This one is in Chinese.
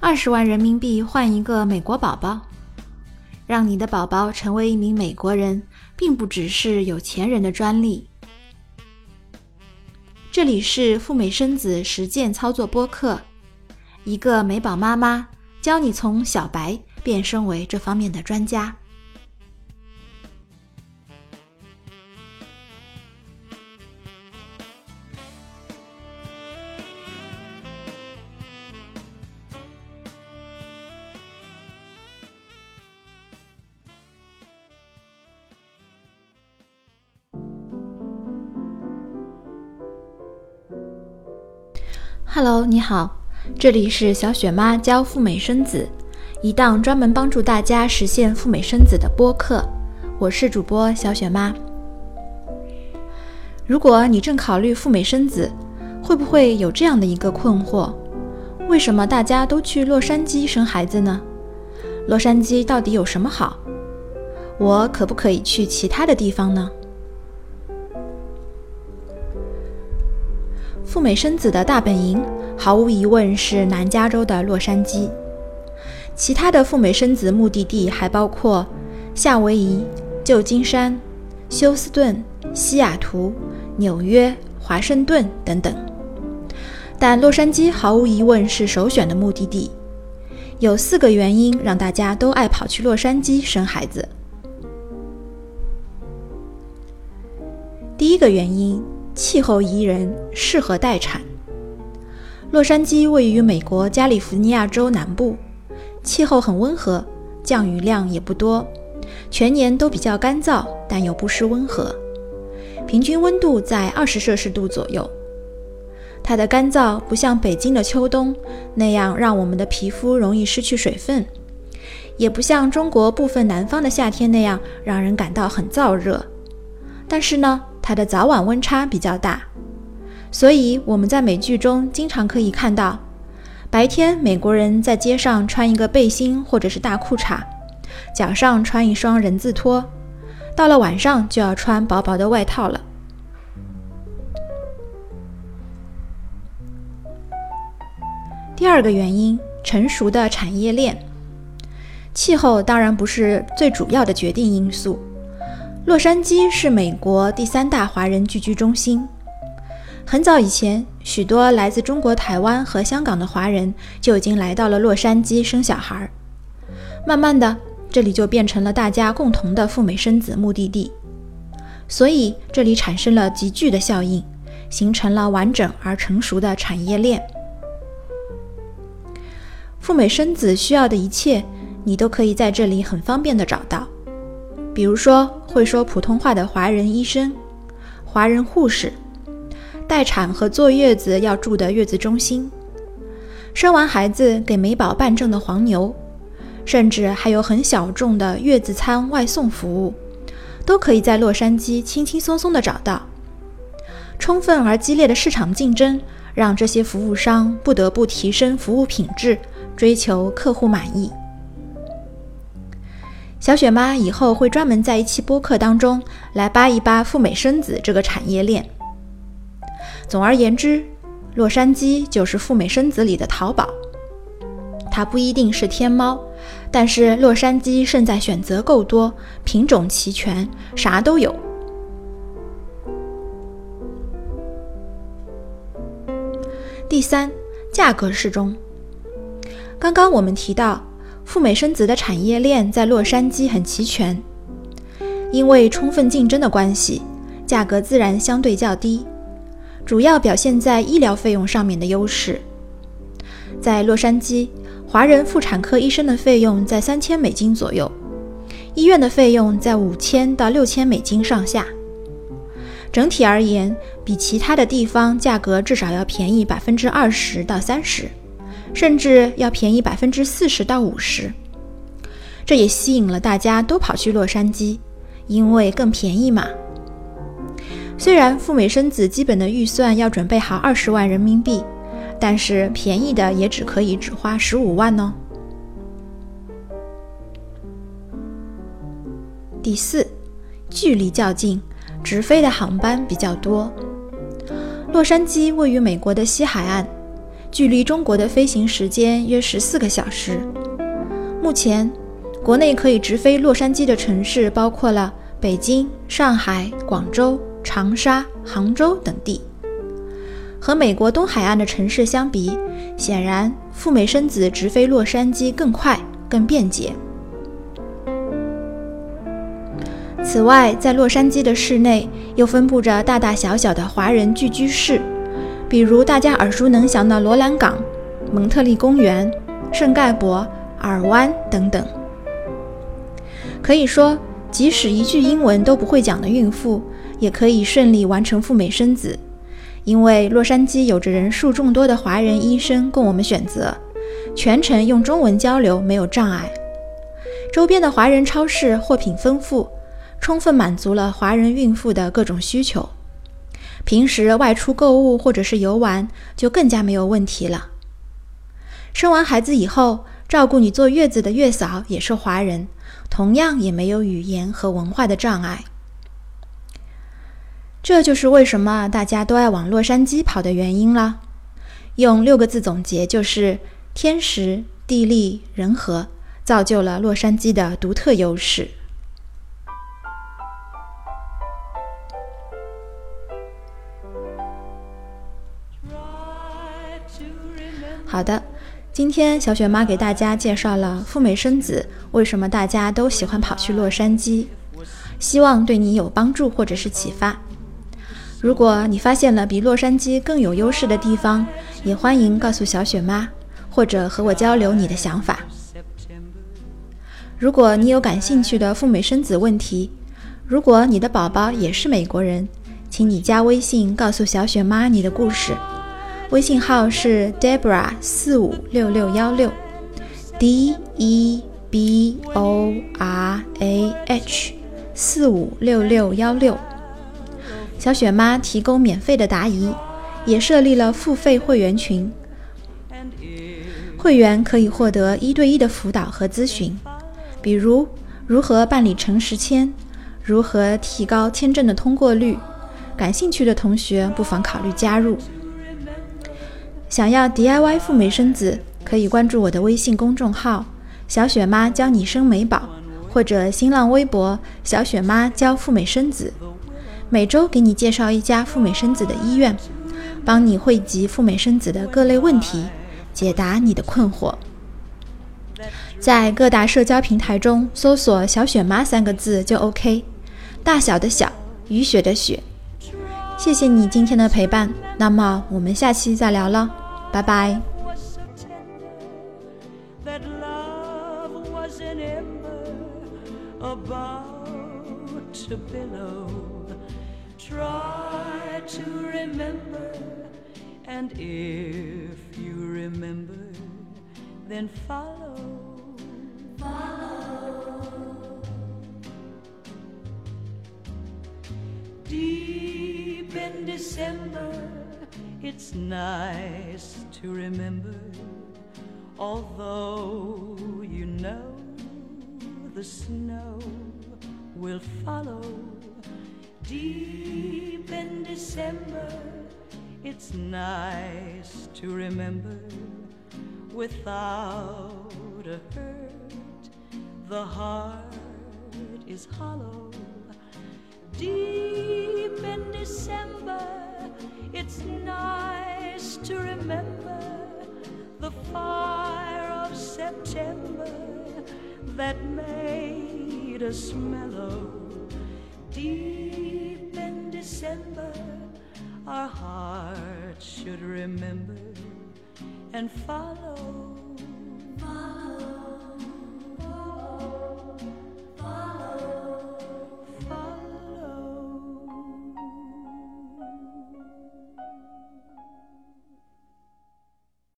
20万人民币换一个美国宝宝。让你的宝宝成为一名美国人，并不只是有钱人的专利。这里是赴美生子实践操作播客，一个美宝妈妈教你从小白变身为这方面的专家。Hello， 你好，这里是小雪妈教赴美生子，一档专门帮助大家实现赴美生子的播客，我是主播小雪妈。如果你正考虑赴美生子，会不会有这样的一个困惑？为什么大家都去洛杉矶生孩子呢？洛杉矶到底有什么好？我可不可以去其他的地方呢？赴美生子的大本营毫无疑问是南加州的洛杉矶，其他的赴美生子目的地还包括夏威夷、旧金山、休斯顿、西雅图、纽约、华盛顿等等，但洛杉矶毫无疑问是首选的目的地。有4个原因让大家都爱跑去洛杉矶生孩子。第一个原因，气候宜人，适合待产。洛杉矶位于美国加利福尼亚州南部，气候很温和，降雨量也不多，全年都比较干燥，但又不失温和，平均温度在20摄氏度左右。它的干燥不像北京的秋冬那样让我们的皮肤容易失去水分，也不像中国部分南方的夏天那样让人感到很燥热，但是呢，它的早晚温差比较大，所以我们在美剧中经常可以看到，白天美国人在街上穿一个背心或者是大裤衩，脚上穿一双人字拖，到了晚上就要穿薄薄的外套了。第二个原因，成熟的产业链。气候当然不是最主要的决定因素，洛杉矶是美国第3大华人聚居中心。很早以前，许多来自中国台湾和香港的华人就已经来到了洛杉矶生小孩。慢慢的，这里就变成了大家共同的赴美生子目的地。所以，这里产生了集聚的效应，形成了完整而成熟的产业链。赴美生子需要的一切，你都可以在这里很方便的找到。比如说，会说普通话的华人医生、华人护士，待产和坐月子要住的月子中心，生完孩子给美宝办证的黄牛，甚至还有很小众的月子餐外送服务，都可以在洛杉矶轻轻松松地找到。充分而激烈的市场竞争，让这些服务商不得不提升服务品质，追求客户满意。小雪妈以后会专门在一期播客当中来扒一扒赴美生子这个产业链。总而言之，洛杉矶就是赴美生子里的淘宝。它不一定是天猫，但是洛杉矶胜在选择够多，品种齐全，啥都有。第三，价格适中。刚刚我们提到赴美生子的产业链在洛杉矶很齐全，因为充分竞争的关系，价格自然相对较低，主要表现在医疗费用上面的优势。在洛杉矶，华人妇产科医生的费用在$3000左右，医院的费用在$5000到$6000上下。整体而言，比其他的地方价格至少要便宜20%到30%。甚至要便宜40%到50%，这也吸引了大家都跑去洛杉矶，因为更便宜嘛。虽然赴美生子基本的预算要准备好20万人民币，但是便宜的也只可以花15万哦。第四，距离较近，直飞的航班比较多。洛杉矶位于美国的西海岸，距离中国的飞行时间约14个小时。目前，国内可以直飞洛杉矶的城市包括了北京、上海、广州、长沙、杭州等地。和美国东海岸的城市相比，显然赴美生子直飞洛杉矶更快、更便捷。此外，在洛杉矶的市内又分布着大大小小的华人聚居室，比如大家耳熟能详的罗兰港、蒙特利公园、圣盖博、尔湾等等。可以说，即使一句英文都不会讲的孕妇，也可以顺利完成赴美生子，因为洛杉矶有着人数众多的华人医生供我们选择，全程用中文交流没有障碍。周边的华人超市货品丰富，充分满足了华人孕妇的各种需求。平时外出购物或者是游玩就更加没有问题了。生完孩子以后，照顾你坐月子的月嫂也是华人，同样也没有语言和文化的障碍。这就是为什么大家都爱往洛杉矶跑的原因啦。用6个字总结就是：天时、地利、人和，造就了洛杉矶的独特优势。好的，今天小雪妈给大家介绍了赴美生子为什么大家都喜欢跑去洛杉矶，希望对你有帮助或者是启发。如果你发现了比洛杉矶更有优势的地方，也欢迎告诉小雪妈，或者和我交流你的想法。如果你有感兴趣的赴美生子问题，如果你的宝宝也是美国人，请你加微信告诉小雪妈你的故事。微信号是 Deborah456616 DEBORAH456616，小雪妈提供免费的答疑，也设立了付费会员群，会员可以获得1对1的辅导和咨询，比如如何办理诚实签，如何提高签证的通过率，感兴趣的同学不妨考虑加入。想要 DIY 赴美生子，可以关注我的微信公众号小雪妈教你生美宝，或者新浪微博小雪妈教赴美生子，每周给你介绍一家赴美生子的医院，帮你汇集赴美生子的各类问题，解答你的困惑。在各大社交平台中搜索小雪妈3个字就 OK， 大小的小，雨雪的雪。谢谢你今天的陪伴，那么我们下期再聊了，拜拜。In December, it's nice to remember, although you know the snow will follow. Deep in December, it's nice to remember, without a hurt, the heart is hollow. Deep in December, it's nice to remember the fire of September that made us mellow. Deep in December, our hearts should remember and follow.